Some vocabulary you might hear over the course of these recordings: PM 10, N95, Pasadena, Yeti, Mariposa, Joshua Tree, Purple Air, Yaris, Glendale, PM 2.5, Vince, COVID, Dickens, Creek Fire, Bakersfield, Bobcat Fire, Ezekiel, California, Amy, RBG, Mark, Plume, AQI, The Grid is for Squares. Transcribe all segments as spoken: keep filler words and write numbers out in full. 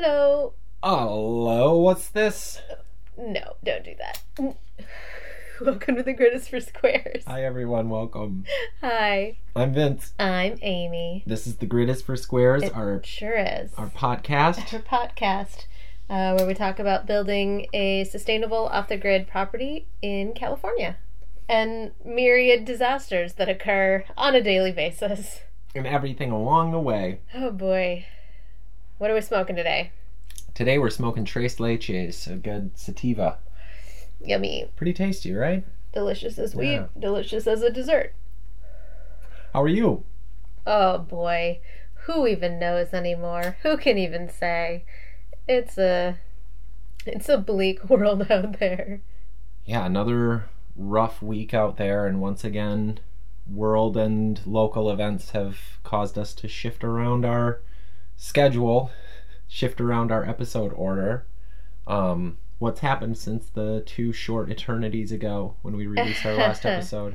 Hello. Hello, what's this? No, don't do that. Welcome to The Grid is for Squares. Hi, everyone. Welcome. Hi. I'm Vince. I'm Amy. This is The Grid is for Squares. It our, sure is. Our podcast. Our podcast, uh, where we talk about building a sustainable off-the-grid property in California and myriad disasters that occur on a daily basis. And everything along the way. Oh, boy. What are we smoking today? Today we're smoking Tres Leches, a good sativa. Yummy. Pretty tasty, right? Delicious as weed. Yeah. Delicious as a dessert. How are you? Oh, boy. Who even knows anymore? Who can even say? It's a... It's a bleak world out there. Yeah, another rough week out there, and once again, world and local events have caused us to shift around our schedule, shift around our episode order. Um... What's happened since the two short eternities ago when we released our last episode?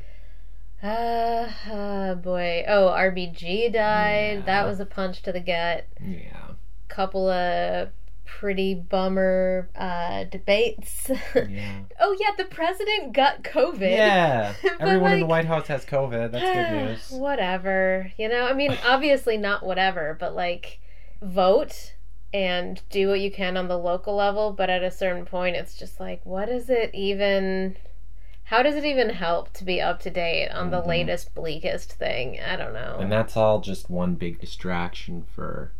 Uh, oh, boy. Oh, R B G died. Yeah. That was a punch to the gut. Yeah. Couple of pretty bummer uh, debates. Yeah. Oh, yeah, the president got COVID. Yeah. Everyone like, in the White House has COVID. That's good news. Whatever. You know, I mean, obviously not whatever, but, like, vote. And do what you can on the local level, but at a certain point, it's just like, what is it even, how does it even help to be up to date on the mm-hmm. latest, bleakest thing? I don't know. And that's all just one big distraction for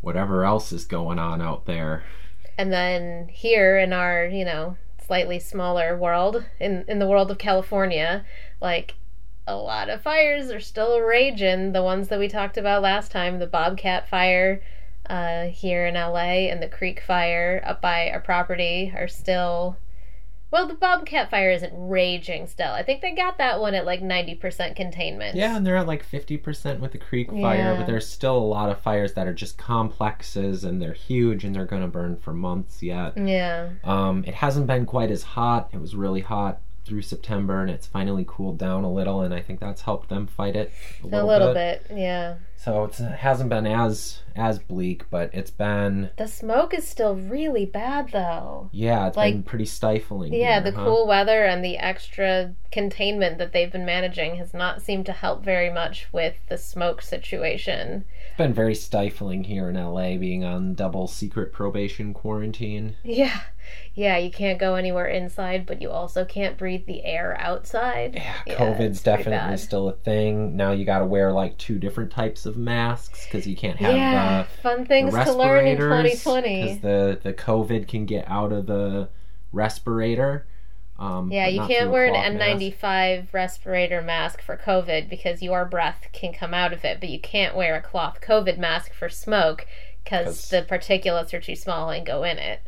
whatever else is going on out there. And then here in our, you know, slightly smaller world, in, in the world of California, like, a lot of fires are still raging. The ones that we talked about last time, the Bobcat Fire, Uh, here in L A, and the Creek Fire up by our property are still... Well, the Bobcat Fire isn't raging still. I think they got that one at like ninety percent containment. Yeah, and they're at like fifty percent with the Creek Fire, yeah. But there's still a lot of fires that are just complexes, and they're huge, and they're going to burn for months yet. Yeah. Um, it hasn't been quite as hot. It was really hot through September, and it's finally cooled down a little, and I think that's helped them fight it a little, a little bit. bit yeah so it's, it hasn't been as as bleak, but it's been the smoke is still really bad though. Yeah, it's like, been pretty stifling. Yeah, here, the huh? cool weather and the extra containment that they've been managing has not seemed to help very much with the smoke situation. It's been very stifling here in L A, being on double secret probation quarantine. Yeah. Yeah, you can't go anywhere inside, but you also can't breathe the air outside. Yeah, yeah, COVID's definitely still a thing. Now you got to wear like two different types of masks because you can't have yeah, the fun things the to learn in twenty twenty. Because the, the COVID can get out of the respirator. Um, yeah, you can't wear an N ninety-five mask. Respirator mask for COVID because your breath can come out of it, but you can't wear a cloth COVID mask for smoke because the particulates are too small and go in it.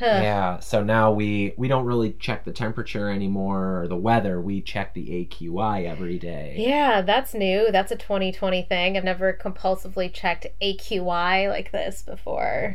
Yeah, so now we, we don't really check the temperature anymore or the weather. We check the A Q I every day. Yeah, that's new. That's a twenty twenty thing. I've never compulsively checked A Q I like this before.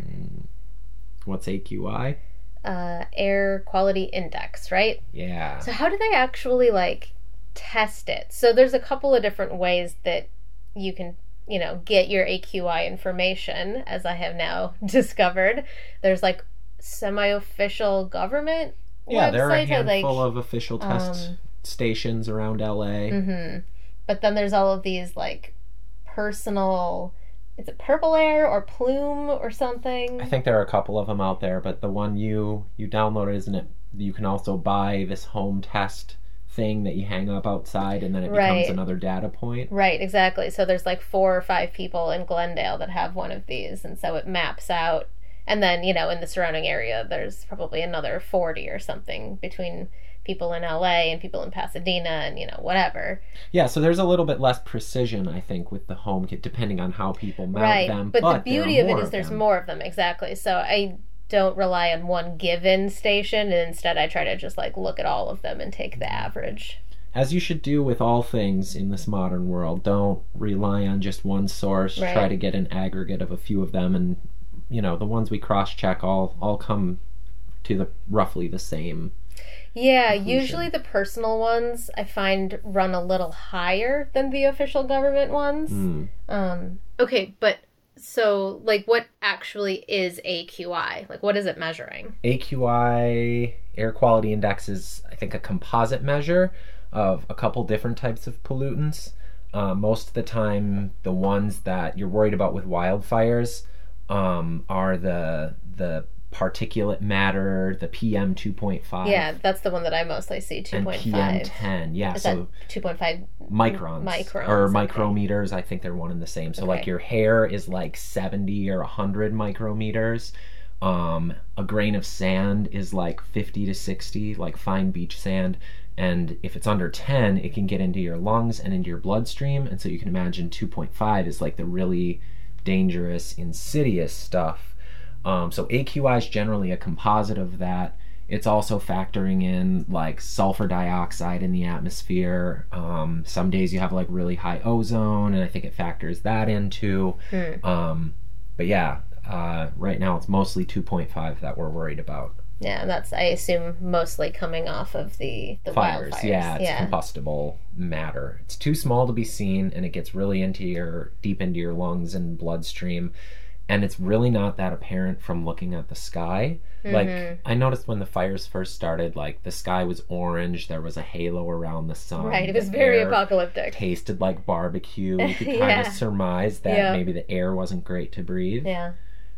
What's A Q I? Uh, air quality index, right? Yeah. So how do they actually, like, test it? So there's a couple of different ways that you can... you know, get your A Q I information, as I have now discovered. There's like semi-official government yeah, websites. Yeah, there are a handful like, of official test um, stations around L A. Mm-hmm. But then there's all of these like personal, is it Purple Air or Plume or something? I think there are a couple of them out there, but the one you, you downloaded, isn't it? You can also buy this home test thing that you hang up outside, and then it right. becomes another data point. Right, exactly. So there's like four or five people in Glendale that have one of these, and so it maps out. And then, you know, in the surrounding area, there's probably another forty or something between people in L A and people in Pasadena and, you know, whatever. Yeah, so there's a little bit less precision, I think, with the home kit, depending on how people map right. them. But, but the beauty of it is there's them. more of them, exactly. So I... don't rely on one given station, and instead I try to just like look at all of them and take the average. As you should do with all things in this modern world, don't rely on just one source. Right. Try to get an aggregate of a few of them, and you know the ones we cross-check all all come to the roughly the same. Yeah, conclusion. Usually the personal ones I find run a little higher than the official government ones. Mm. Um, okay, but So, like, what actually is A Q I? Like, what is it measuring? A Q I, Air Quality Index, is, I think, a composite measure of a couple different types of pollutants. Uh, most of the time, the ones that you're worried about with wildfires um, are the the particulate matter, the P M two point five. Yeah, that's the one that I mostly see, two point five. And P M ten, yeah. Is so two point five microns, microns or micrometers? Okay. I think they're one and the same. So okay. Like your hair is like seventy or one hundred micrometers. Um, a grain of sand is like fifty to sixty, like fine beach sand. And if it's under ten, it can get into your lungs and into your bloodstream. And so you can imagine two point five is like the really dangerous, insidious stuff. Um, so A Q I is generally a composite of that. It's also factoring in like sulfur dioxide in the atmosphere. Um, some days you have like really high ozone, and I think it factors that in too. Hmm. Um, but yeah, uh, right now it's mostly two point five that we're worried about. Yeah, that's, I assume, mostly coming off of the, the fires. Wildfires. Yeah, it's yeah. combustible matter. It's too small to be seen, and it gets really into your, deep into your lungs and bloodstream. And it's really not that apparent from looking at the sky. Mm-hmm. Like, I noticed when the fires first started, like, the sky was orange. There was a halo around the sun. Right, it was very apocalyptic. Tasted like barbecue. You could yeah. kind of surmise that yeah. maybe the air wasn't great to breathe. Yeah.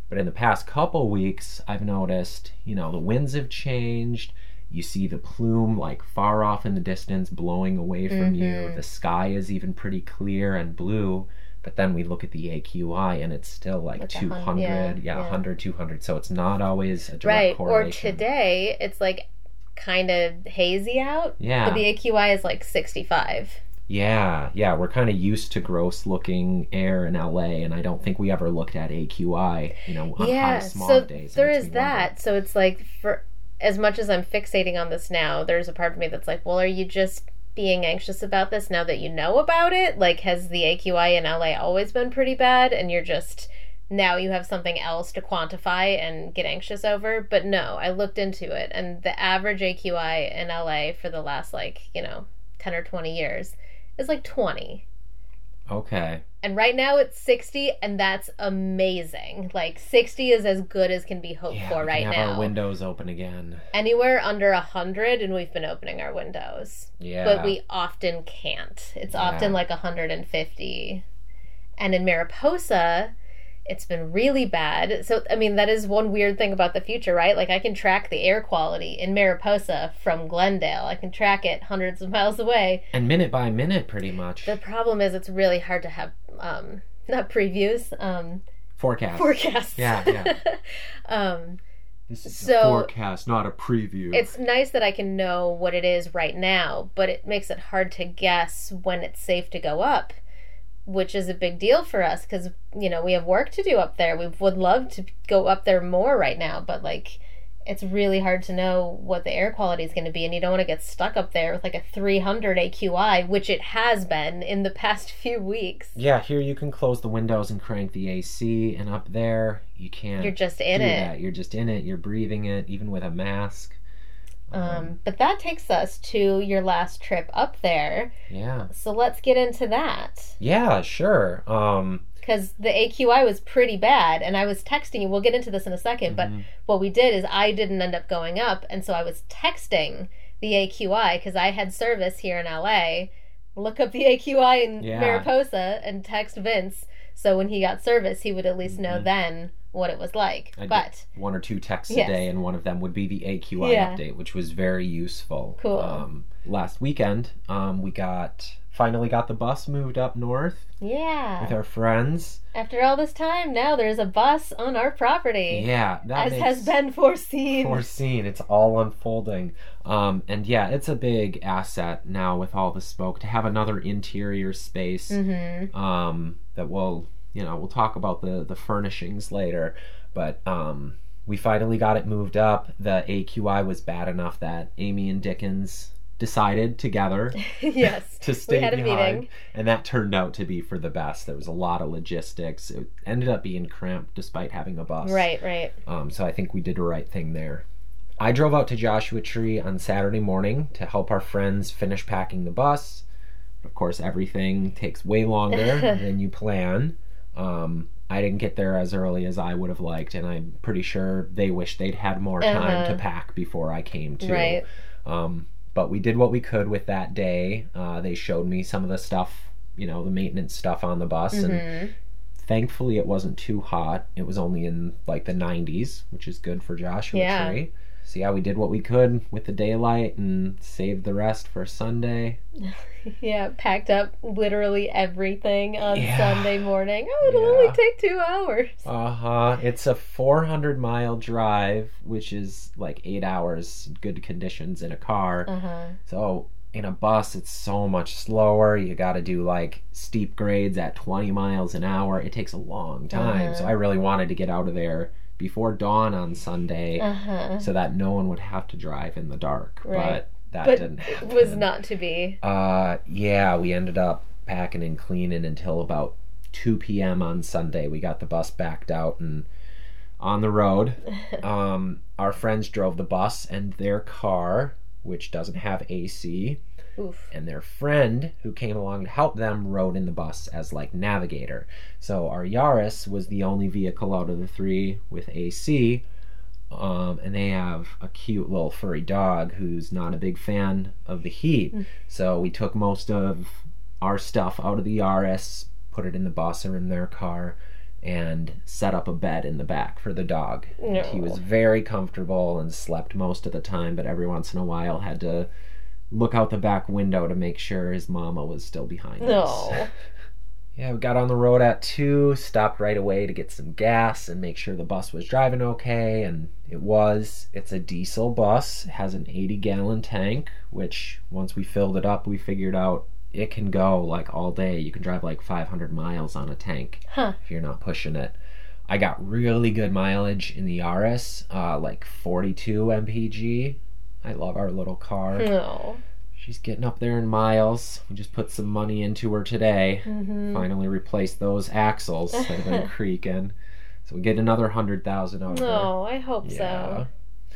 But in the past couple weeks, I've noticed, you know, the winds have changed. You see the plume, like, far off in the distance blowing away from mm-hmm. you. The sky is even pretty clear and blue. But then we look at the A Q I, and it's still, like, like two hundred. Hun- yeah, yeah, yeah, one hundred, two hundred. So it's not always a direct right. correlation. Right, or today, it's, like, kind of hazy out. Yeah. But the A Q I is, like, sixty-five. Yeah, yeah, we're kind of used to gross-looking air in L A, and I don't think we ever looked at A Q I, you know, on yeah, high smog so days. Yeah, so there is that. Wonder. So it's like, for as much as I'm fixating on this now, there's a part of me that's like, well, are you just being anxious about this now that you know about it? Like, has the A Q I in L A always been pretty bad, and you're just, now you have something else to quantify and get anxious over? But no, I looked into it, and the average A Q I in L A for the last, like, you know, ten or twenty years is like twenty. Okay. And right now it's sixty, and that's amazing. Like, sixty is as good as can be hoped yeah, for right now. We can have our windows open again. Anywhere under one hundred, and we've been opening our windows. Yeah. But we often can't. It's yeah. often like one hundred fifty. And in Mariposa, it's been really bad. So, I mean, that is one weird thing about the future, right? Like, I can track the air quality in Mariposa from Glendale. I can track it hundreds of miles away. And minute by minute, pretty much. The problem is it's really hard to have, um, not previews. Um, forecasts. Forecasts. Yeah, yeah. um, this is so a forecast, not a preview. It's nice that I can know what it is right now, but it makes it hard to guess when it's safe to go up, which is a big deal for us because, you know, we have work to do up there. We would love to go up there more right now, but, like, it's really hard to know what the air quality is going to be, and you don't want to get stuck up there with, like, a three hundred A Q I, which it has been in the past few weeks. Yeah, here you can close the windows and crank the A C, and up there you can't. You're just in do it. That. You're just in it. You're breathing it, even with a mask. Um, but that takes us to your last trip up there. Yeah. So let's get into that. Yeah, sure. Um, because the A Q I was pretty bad, and I was texting you. We'll get into this in a second, mm-hmm. but what we did is I didn't end up going up, and so I was texting the A Q I because I had service here in L A. Look up the A Q I in yeah. Mariposa and text Vince. So when he got service, he would at least mm-hmm. know then what it was like. I'd but one or two texts yes. a day, and one of them would be the A Q I yeah. update, which was very useful. Cool. Um, last weekend, um, we got finally got the bus moved up north. Yeah. With our friends. After all this time, now there's a bus on our property. Yeah, that as makes, has been foreseen. Foreseen. It's all unfolding, um, and yeah, it's a big asset now with all the smoke to have another interior space mm-hmm. um, that will. You know, we'll talk about the, the furnishings later, but um, we finally got it moved up. The A Q I was bad enough that Amy and Dickens decided together yes, to stay we had a behind, meeting. And that turned out to be for the best. There was a lot of logistics. It ended up being cramped despite having a bus. Right, right. Um, so I think we did the right thing there. I drove out to Joshua Tree on Saturday morning to help our friends finish packing the bus. Of course, everything takes way longer than you plan. Um, I didn't get there as early as I would have liked, and I'm pretty sure they wish they'd had more uh-huh. time to pack before I came to. Right. Um, but we did what we could with that day. Uh, they showed me some of the stuff, you know, the maintenance stuff on the bus, mm-hmm. and thankfully it wasn't too hot. It was only in like the nineties, which is good for Joshua yeah. Tree. So yeah, we did what we could with the daylight and saved the rest for Sunday. Yeah, packed up literally everything on yeah. Sunday morning. Oh, it'll yeah. only take two hours. Uh-huh. It's a four hundred mile drive, which is like eight hours, good conditions in a car. Uh-huh. So in a bus, it's so much slower. You got to do like steep grades at twenty miles an hour. It takes a long time. Uh-huh. So I really wanted to get out of there before dawn on Sunday, uh-huh. so that no one would have to drive in the dark. Right. But that but didn't happen. It was not to be. Uh, yeah, we ended up packing and cleaning until about two p.m. on Sunday. We got the bus backed out and on the road. Um, our friends drove the bus and their car, which doesn't have A C. Oof. And their friend who came along to help them rode in the bus as like navigator. So our Yaris was the only vehicle out of the three with A C, um, and they have a cute little furry dog who's not a big fan of the heat. Mm. So we took most of our stuff out of the Yaris, put it in the bus or in their car, and set up a bed in the back for the dog. No. He was very comfortable and slept most of the time, but every once in a while had to look out the back window to make sure his mama was still behind no. us. Yeah, we got on the road at two, stopped right away to get some gas and make sure the bus was driving okay, and it was. It's a diesel bus. It has an eighty-gallon tank, which once we filled it up, we figured out it can go like all day. You can drive like five hundred miles on a tank huh. if you're not pushing it. I got really good mileage in the Yaris, uh, like forty-two miles per gallon. I love our little car. No. She's getting up there in miles. We just put some money into her today. Mm-hmm. Finally replaced those axles that have been creaking. So we get another one hundred thousand out of her. No, I hope yeah. so. It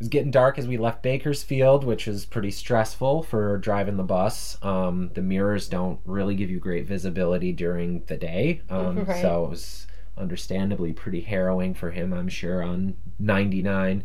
was getting dark as we left Bakersfield, which is pretty stressful for driving the bus. Um, the mirrors don't really give you great visibility during the day. Um, right. So it was understandably pretty harrowing for him, I'm sure, on ninety-nine.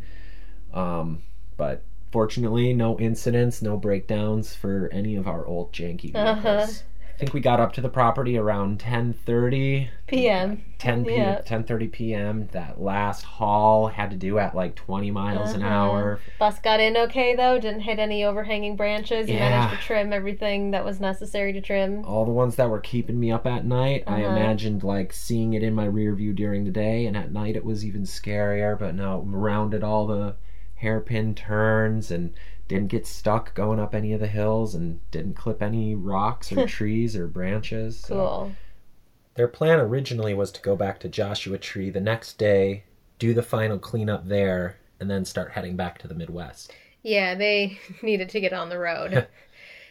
Um, but fortunately, no incidents, no breakdowns for any of our old janky vehicles. Uh-huh. I think we got up to the property around ten thirty p.m. ten p.m. ten thirty p.m. That last haul had to do at like twenty miles uh-huh. an hour. Bus got in okay though, didn't hit any overhanging branches. You yeah. managed to trim everything that was necessary to trim. All the ones that were keeping me up at night, uh-huh. I imagined like seeing it in my rear view during the day, and at night it was even scarier. But no, rounded all the hairpin turns and didn't get stuck going up any of the hills and didn't clip any rocks or trees or branches. So. Cool. Their plan originally was to go back to Joshua Tree the next day, do the final cleanup there, and then start heading back to the Midwest. Yeah, they needed to get on the road.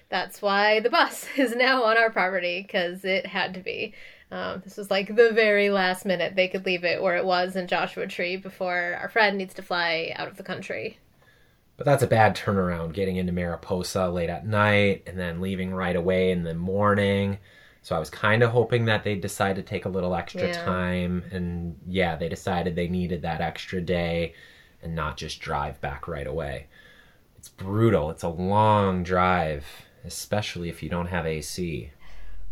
That's why the bus is now on our property, because it had to be. Um, this was like the very last minute. They could leave it where it was in Joshua Tree before our friend needs to fly out of the country. But that's a bad turnaround, getting into Mariposa late at night and then leaving right away in the morning. So I was kind of hoping that they'd decide to take a little extra yeah. time. And yeah, they decided they needed that extra day and not just drive back right away. It's brutal. It's a long drive, especially if you don't have A C.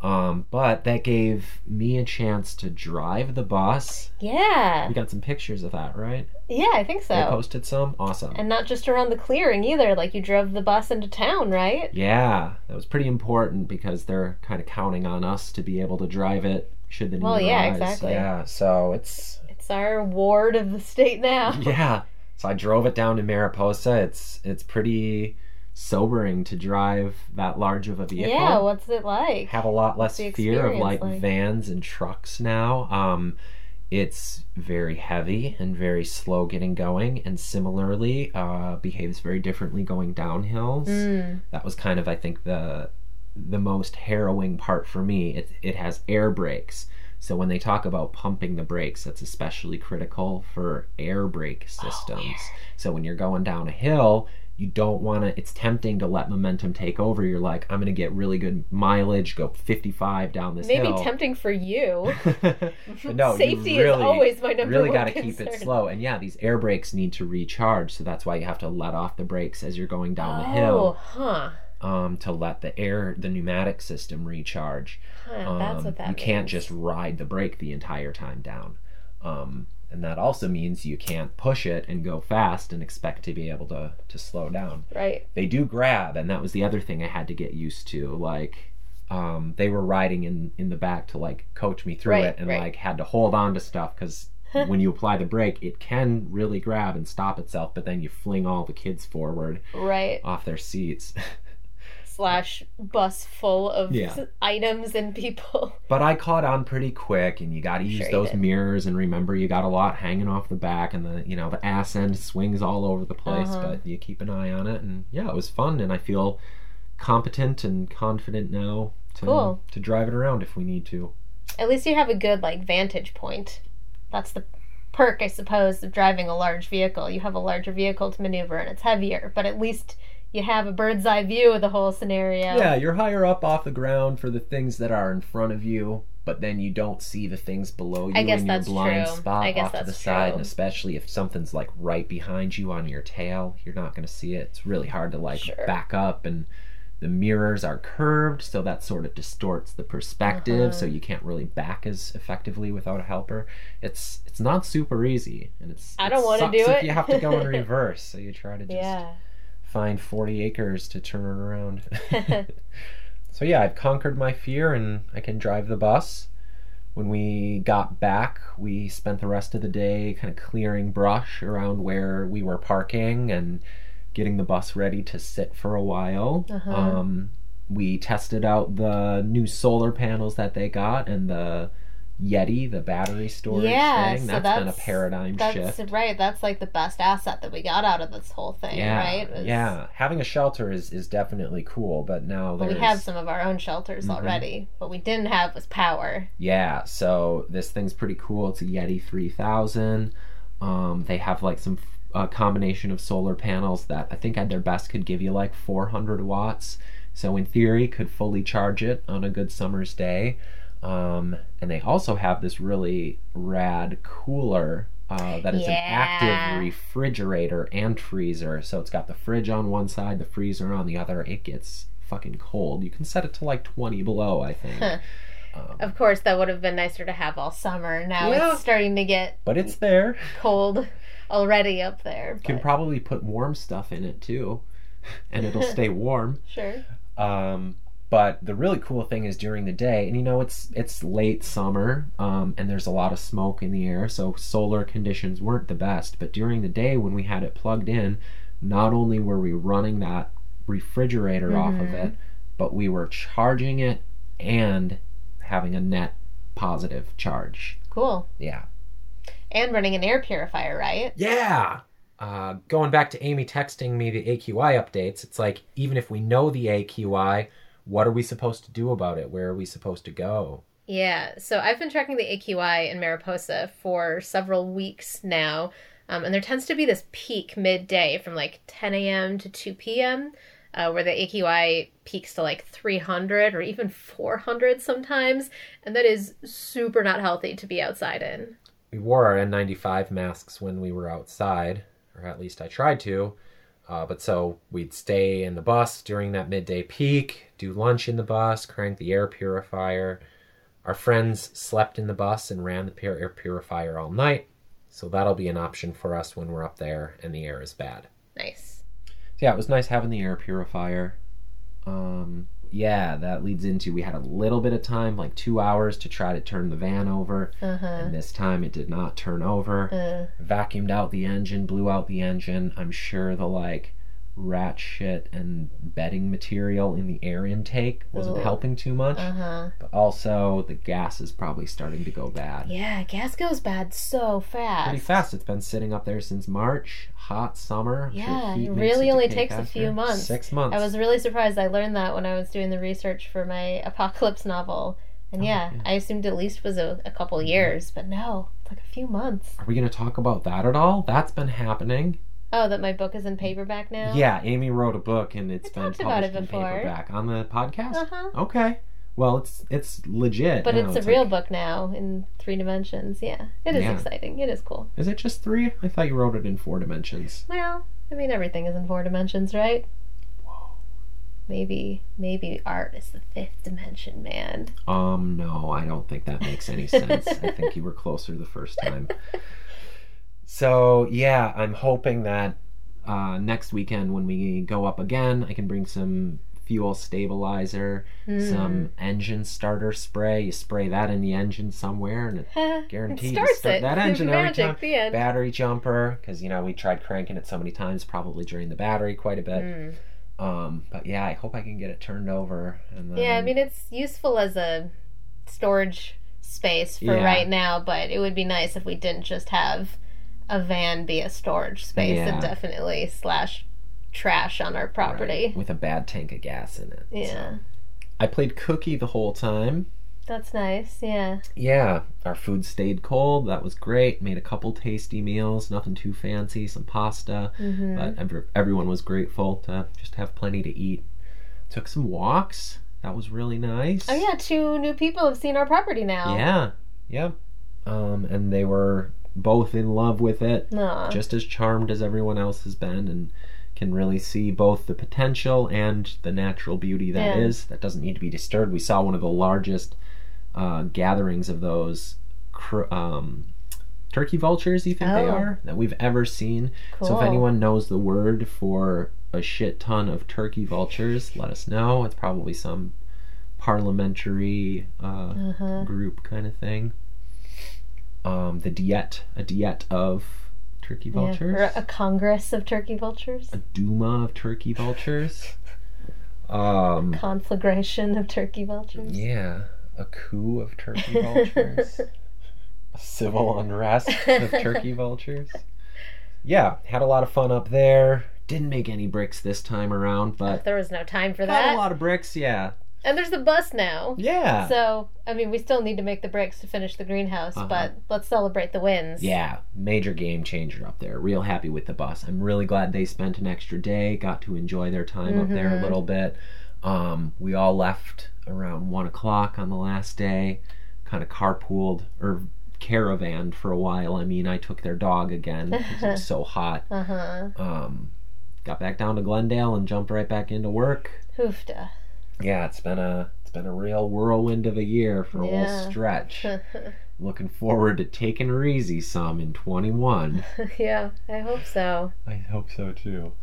Um, but that gave me a chance to drive the bus. Yeah. We got some pictures of that, right? Yeah, I think so. They posted some? Awesome. And not just around the clearing either. Like, you drove the bus into town, right? Yeah. That was pretty important because they're kind of counting on us to be able to drive it should the need arise. Well, yeah, exactly. Yeah, so it's... It's our ward of the state now. Yeah. So I drove it down to Mariposa. It's It's pretty... sobering to drive that large of a vehicle. Yeah, what's it like? Have a lot less fear of like, like vans and trucks now. Um, it's very heavy and very slow getting going, and similarly uh, behaves very differently going down hills. Mm. That was kind of, I think, the the most harrowing part for me. It it has air brakes. So when they talk about pumping the brakes, that's especially critical for air brake systems. Oh, yeah. So when you're going down a hill, You don't want to, it's tempting to let momentum take over. You're like, I'm going to get really good mileage, go fifty-five down this Maybe hill. Maybe tempting for you. No, safety you really, is always my number really one concern. You really got to keep it slow. And yeah, these air brakes need to recharge. So that's why you have to let off the brakes as you're going down oh, the hill. Oh, huh. Um, to let the air, the pneumatic system recharge. Huh, um, that's what that You can't means. Just ride the brake the entire time down. Um, and that also means you can't push it and go fast and expect to be able to, to slow down. Right. They do grab, and that was the other thing I had to get used to. Like, um, they were riding in, in the back to, like, coach me through right, it and, right. like, had to hold on to stuff because when you apply the brake, it can really grab and stop itself, but then you fling all the kids forward right. off their seats. Slash bus full of yeah. items and people. But I caught on pretty quick, and you got to use sure those mirrors, and remember you got a lot hanging off the back, and the you know the ass end swings all over the place, uh-huh. but you keep an eye on it, and yeah, it was fun, and I feel competent and confident now to cool. to drive it around if we need to. At least you have a good like vantage point. That's the perk, I suppose, of driving a large vehicle. You have a larger vehicle to maneuver, and it's heavier, but at least you have a bird's eye view of the whole scenario. Yeah, you're higher up off the ground for the things that are in front of you, but then you don't see the things below you I guess in your that's blind true. Spot I guess off that's to the true. Side, and especially if something's like right behind you on your tail, you're not going to see it. It's really hard to like sure. back up, and the mirrors are curved, so that sort of distorts the perspective, uh-huh. so you can't really back as effectively without a helper. It's it's not super easy, and it's I don't want to do it. You have to go in reverse, so you try to just yeah. find forty acres to turn around. So yeah, I've conquered my fear, and I can drive the bus. When we got back, we spent the rest of the day kind of clearing brush around where we were parking and getting the bus ready to sit for a while. Uh-huh. Um, we tested out the new solar panels that they got, and the Yeti, the battery storage yeah, thing, that's, so that's been a paradigm that's shift. That's right. That's like the best asset that we got out of this whole thing, yeah, right? Was, yeah. Having a shelter is, is definitely cool, but now there's... Well, we have some of our own shelters mm-hmm. already. What we didn't have was power. Yeah, so this thing's pretty cool. It's a Yeti three thousand. Um, they have like some uh, combination of solar panels that I think at their best could give you like four hundred watts. So in theory, could fully charge it on a good summer's day. Um, and they also have this really rad cooler uh, that is yeah. an active refrigerator and freezer. So it's got the fridge on one side, the freezer on the other. It gets fucking cold. You can set it to like twenty below, I think. Huh. Um, of course, that would have been nicer to have all summer. Now yeah. it's starting to get but it's there. Cold already up there. But... Can probably put warm stuff in it too, and it'll stay warm. Sure. Um... But the really cool thing is during the day, and you know, it's it's late summer, um, and there's a lot of smoke in the air, so solar conditions weren't the best. But during the day when we had it plugged in, not only were we running that refrigerator mm-hmm. off of it, but we were charging it and having a net positive charge. Cool. Yeah. And running an air purifier, right? Yeah. Uh, going back to Amy texting me the A Q I updates, it's like, even if we know the A Q I... What are we supposed to do about it? Where are we supposed to go? Yeah, so I've been tracking the A Q I in Mariposa for several weeks now, um, and there tends to be this peak midday from like ten a.m. to two p.m., uh, where the A Q I peaks to like three hundred or even four hundred sometimes, and that is super not healthy to be outside in. We wore our N ninety-five masks when we were outside, or at least I tried to. Uh, but so we'd stay in the bus during that midday peak, do lunch in the bus, crank the air purifier. Our friends slept in the bus and ran the air purifier all night. So that'll be an option for us when we're up there and the air is bad. Nice. So yeah, it was nice having the air purifier. Um, yeah, that leads into we had a little bit of time, like two hours, to try to turn the van over. Uh-huh. And this time it did not turn over. Uh. Vacuumed out the engine, blew out the engine. I'm sure the like rat shit and bedding material in the air intake wasn't Ooh. Helping too much. Uh-huh. But also the gas is probably starting to go bad. Yeah, gas goes bad so fast. Pretty fast. It's been sitting up there since March. Hot summer. Yeah, it really only takes a few months. Six months. I was really surprised. I learned that when I was doing the research for my apocalypse novel. And yeah, oh, yeah. I assumed at least was a, a couple years, but no, like a few months. Are we going to talk about that at all? That's been happening. Oh, that my book is in paperback now? Yeah, Amy wrote a book and it's I been published about it in paperback. On the podcast? Uh-huh. Okay. Well, it's it's legit. But now. it's a it's real like... book now in three dimensions. Yeah. It is yeah. exciting. It is cool. Is it just three? I thought you wrote it in four dimensions. Well, I mean, everything is in four dimensions, right? Whoa. Maybe, maybe art is the fifth dimension, man. Um, no, I don't think that makes any sense. I think you were closer the first time. So, yeah, I'm hoping that uh, next weekend when we go up again, I can bring some fuel stabilizer, mm. some engine starter spray. You spray that in the engine somewhere and it guarantees it starts start it. that engine Magic, every time. The end. Battery jumper, because, you know, we tried cranking it so many times, probably drained the battery quite a bit. Mm. Um, but, yeah, I hope I can get it turned over. And then... Yeah, I mean, it's useful as a storage space for yeah. right now, but it would be nice if we didn't just have a van be a storage space yeah. and definitely slash trash on our property. Right. With a bad tank of gas in it. Yeah. So. I played cookie the whole time. That's nice, yeah. Yeah. Our food stayed cold. That was great. Made a couple tasty meals. Nothing too fancy. Some pasta. Mm-hmm. But ev- everyone was grateful to just have plenty to eat. Took some walks. That was really nice. Oh, yeah. Two new people have seen our property now. Yeah. Yeah. Um, and they were... both in love with it, Aww. just as charmed as everyone else has been, and can really see both the potential and the natural beauty that yeah. is. That doesn't need to be disturbed. We saw one of the largest uh, gatherings of those cr- um, turkey vultures, you think oh. they are, that we've ever seen. Cool. So if anyone knows the word for a shit ton of turkey vultures, let us know. It's probably some parliamentary uh, uh-huh. group kind of thing. Um, the diet, a diet of turkey vultures. Yeah, or a congress of turkey vultures. A Duma of turkey vultures. Um, conflagration of turkey vultures. Yeah, a coup of turkey vultures. A civil unrest of turkey vultures. Yeah, had a lot of fun up there. Didn't make any bricks this time around, but... Oh, there was no time for that. Had a lot of bricks, yeah. And there's the bus now. Yeah. So, I mean, we still need to make the bricks to finish the greenhouse, uh-huh. but let's celebrate the wins. Yeah. Major game changer up there. Real happy with the bus. I'm really glad they spent an extra day, got to enjoy their time mm-hmm. up there a little bit. Um, we all left around one o'clock on the last day, kind of carpooled or caravaned for a while. I mean, I took their dog again because it was so hot. Uh-huh. Um, got back down to Glendale and jumped right back into work. Hoofda. Yeah, it's been a it's been a real whirlwind of a year for a yeah. whole stretch. Looking forward to taking her easy some in twenty-one. Yeah, I hope so. I hope so too.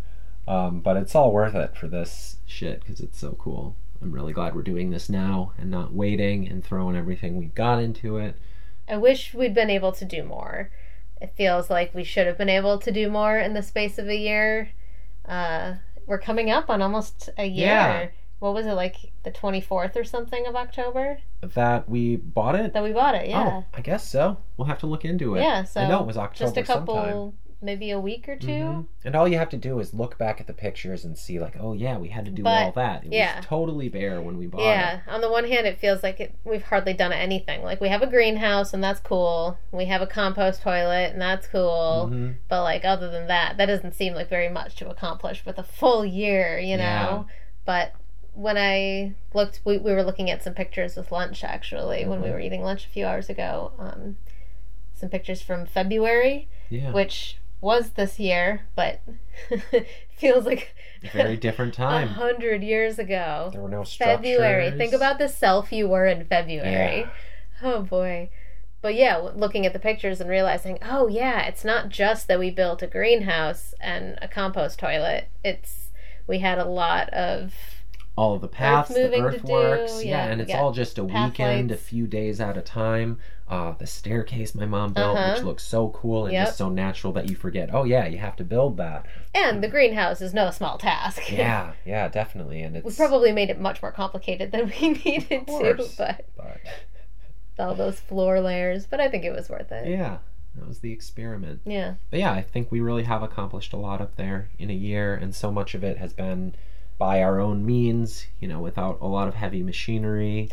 Um, but it's all worth it for this shit because it's so cool. I'm really glad we're doing this now and not waiting and throwing everything we've got into it. I wish we'd been able to do more. It feels like we should have been able to do more in the space of a year. Uh, we're coming up on almost a year. Yeah. What was it, like the twenty-fourth or something of October? That we bought it? That we bought it, yeah. Oh, I guess so. We'll have to look into it. Yeah, so. I know it was October sometime. Just a couple, sometime. maybe a week or two. Mm-hmm. And all you have to do is look back at the pictures and see, like, oh, yeah, we had to do but, all that. It yeah. was totally bare when we bought yeah. it. Yeah, on the one hand, it feels like it, we've hardly done anything. Like, we have a greenhouse, and that's cool. We have a compost toilet, and that's cool. Mm-hmm. But, like, other than that, that doesn't seem like very much to accomplish with a full year, you know? Yeah. But... When I looked, we, we were looking at some pictures with lunch, actually, mm-hmm. when we were eating lunch a few hours ago. Um, some pictures from February, yeah. which was this year, but feels like a very different time. A hundred years ago. There were no structures. February. Think about the self you were in February. Yeah. Oh, boy. But, yeah, looking at the pictures and realizing, oh, yeah, it's not just that we built a greenhouse and a compost toilet. It's we had a lot of... all of the paths, the earthworks, do, yeah, yeah, and it's all just a weekend, lights. a few days at a time. Uh, the staircase my mom built, uh-huh. which looks so cool and yep. just so natural that you forget, oh yeah, you have to build that. And um, the greenhouse is no small task. Yeah, yeah, definitely. And it's... We probably made it much more complicated than we needed course, to, but... but... all those floor layers, but I think it was worth it. Yeah, that was the experiment. Yeah. But yeah, I think we really have accomplished a lot up there in a year, and so much of it has been... by our own means, you know, without a lot of heavy machinery.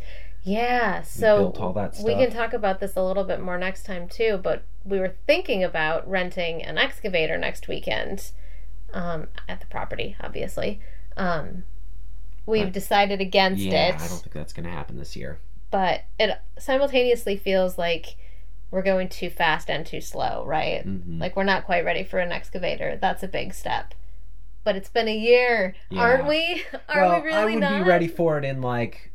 Yeah, so all that stuff. We can talk about this a little bit more next time too, but we were thinking about renting an excavator next weekend um, at the property, obviously. Um, we've I, decided against yeah, it. Yeah, I don't think that's going to happen this year. But it simultaneously feels like we're going too fast and too slow, right? Mm-hmm. Like we're not quite ready for an excavator. That's a big step. But it's been a year, yeah. aren't we? Are well, we really not? I would not? be ready for it in like...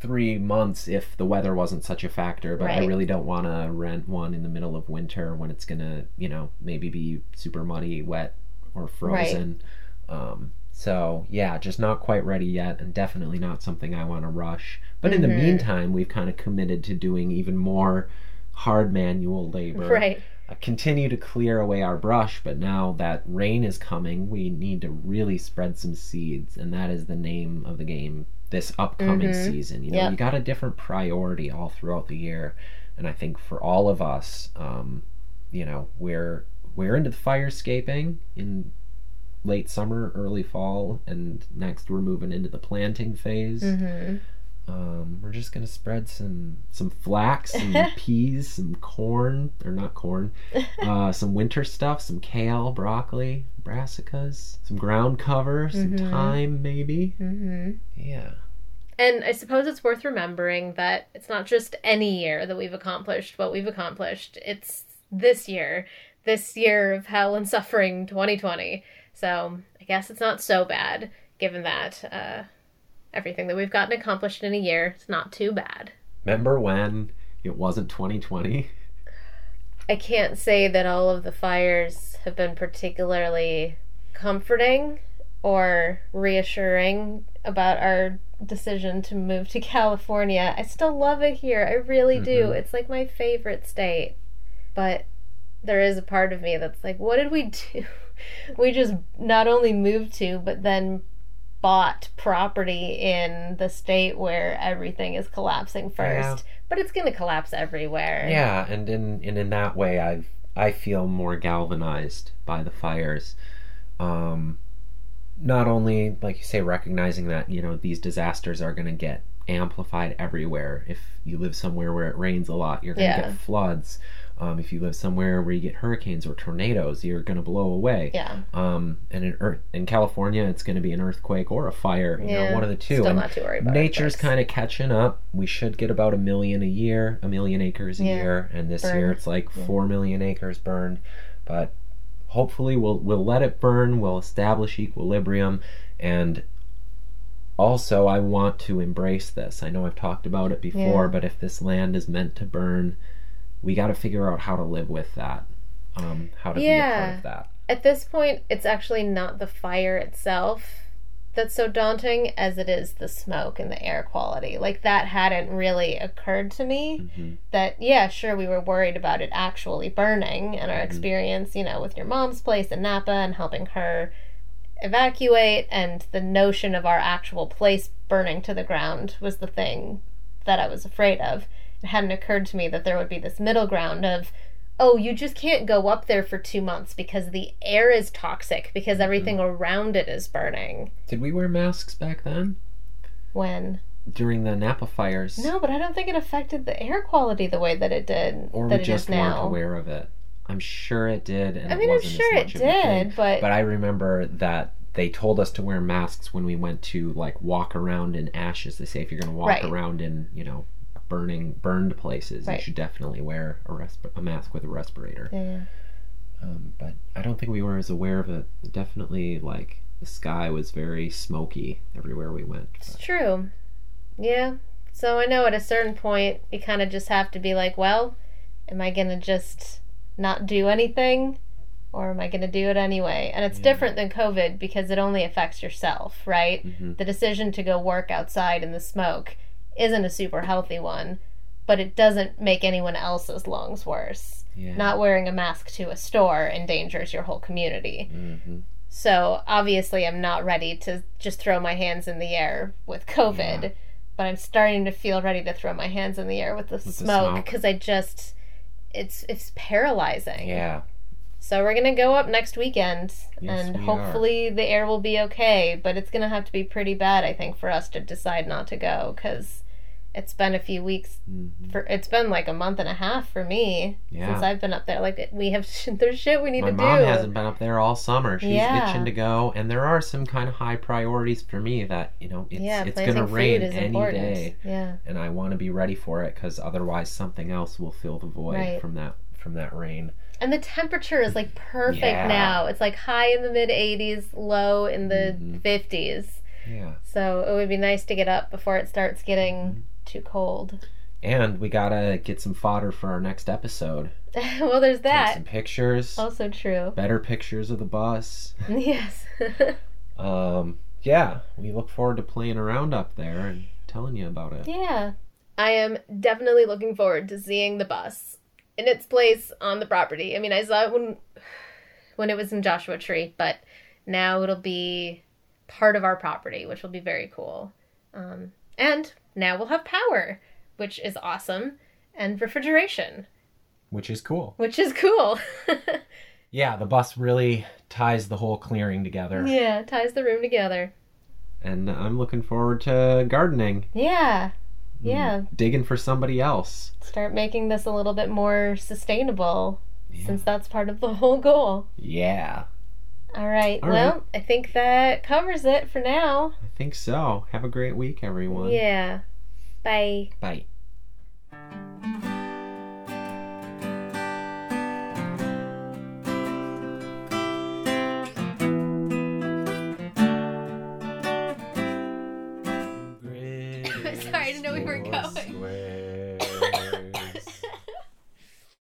three months if the weather wasn't such a factor, but right. I really don't want to rent one in the middle of winter when it's gonna, you know, maybe be super muddy, wet, or frozen. Right. Um, so yeah, just not quite ready yet, and definitely not something I want to rush. But mm-hmm. in the meantime, we've kind of committed to doing even more hard manual labor. Right. I continue to clear away our brush, but now that rain is coming, we need to really spread some seeds, and that is the name of the game this upcoming mm-hmm. season. You know, yep. you got a different priority all throughout the year, and I think for all of us, um, you know, we're we're into the firescaping in late summer, early fall, and next we're moving into the planting phase. Mm-hmm. Um, we're just gonna spread some some flax, some peas, some corn, or not corn, uh, some winter stuff, some kale, broccoli, brassicas, some ground cover, mm-hmm. some thyme, maybe. Mm-hmm. Yeah. And I suppose it's worth remembering that it's not just any year that we've accomplished what we've accomplished. It's this year, this year of hell and suffering, twenty twenty. So I guess it's not so bad, given that. Uh, Everything that we've gotten accomplished in a year, it's not too bad. Remember when it wasn't twenty twenty? I can't say that all of the fires have been particularly comforting or reassuring about our decision to move to California. I still love it here. I really do. Mm-hmm. It's like my favorite state. But there is a part of me that's like, what did we do? We just not only moved to, but then bought property in the state where everything is collapsing first, yeah. but it's going to collapse everywhere. Yeah, and in and in that way, I've I feel more galvanized by the fires. Um, not only, like you say, recognizing that, you know, these disasters are going to get amplified everywhere. If you live somewhere where it rains a lot, you're going to yeah. get floods. Um, if you live somewhere where you get hurricanes or tornadoes, you're going to blow away. Yeah. Um, and in, er- in California, it's going to be an earthquake or a fire, you yeah. know, one of the two. Still and not too worried about nature's kind of catching up. We should get about a million a year, a million acres a yeah. year. And this Burn. year, it's like yeah. four million acres burned. But hopefully we'll we'll let it burn. We'll establish equilibrium. And also, I want to embrace this. I know I've talked about it before, yeah. but if this land is meant to burn, we got to figure out how to live with that, um, how to yeah. be a part of that. At this point, it's actually not the fire itself that's so daunting as it is the smoke and the air quality. Like, that hadn't really occurred to me. Mm-hmm. That, yeah, sure, we were worried about it actually burning and our mm-hmm. experience, you know, with your mom's place in Napa and helping her evacuate, and the notion of our actual place burning to the ground was the thing that I was afraid of. It hadn't occurred to me that there would be this middle ground of, oh, you just can't go up there for two months because the air is toxic, because everything mm-hmm. around it is burning. Did we wear masks back then? When? During the Napa fires. No, but I don't think it affected the air quality the way that it did. Or that we it just is now. weren't aware of it. I'm sure it did. And I mean, it wasn't I'm sure as much it did, of but... But I remember that they told us to wear masks when we went to, like, walk around in ashes. They say if you're going to walk right. around in, you know... burning burned places right. you should definitely wear a, resp- a mask with a respirator. Yeah. Um, but I don't think we were as aware of it. Definitely, like, the sky was very smoky everywhere we went. But. It's true. Yeah. So I know at a certain point you kind of just have to be like, well, am I going to just not do anything, or am I going to do it anyway? And it's yeah. different than COVID because it only affects yourself, right? Mm-hmm. The decision to go work outside in the smoke isn't a super healthy one, but it doesn't make anyone else's lungs worse. Yeah. Not wearing a mask to a store endangers your whole community. Mm-hmm. So obviously I'm not ready to just throw my hands in the air with COVID, yeah. but I'm starting to feel ready to throw my hands in the air with the with smoke because I just, it's it's paralyzing. Yeah. So we're going to go up next weekend, yes, and we hopefully are. The air will be okay, but it's going to have to be pretty bad, I think, for us to decide not to go because... it's been a few weeks. Mm-hmm. For it's been like a month and a half for me yeah. since I've been up there. Like we have, there's shit we need My to do. My mom hasn't been up there all summer. She's yeah. itching to go, and there are some kind of high priorities for me that you know it's yeah, it's going to rain any important. day. Yeah, and I want to be ready for it because otherwise something else will fill the void right. from that from that rain. And the temperature is like perfect yeah. now. It's like high in the mid eighties, low in the mm-hmm. fifties. Yeah. So it would be nice to get up before it starts getting mm-hmm. too cold. And we gotta get some fodder for our next episode. Well, there's that. Take some pictures. Also true. Better pictures of the bus. Yes. um. Yeah. We look forward to playing around up there and telling you about it. Yeah. I am definitely looking forward to seeing the bus in its place on the property. I mean, I saw it when when it was in Joshua Tree, but now it'll be part of our property, which will be very cool. Um, and now we'll have power, which is awesome, and refrigeration. Which is cool. Which is cool. Yeah, the bus really ties the whole clearing together. Yeah, ties the room together. And I'm looking forward to gardening. Yeah. Yeah. Digging for somebody else. Start making this a little bit more sustainable, yeah. since that's part of the whole goal. Yeah. All right. All well, right. I think that covers it for now. I think so. Have a great week, everyone. Yeah. Bye. Bye.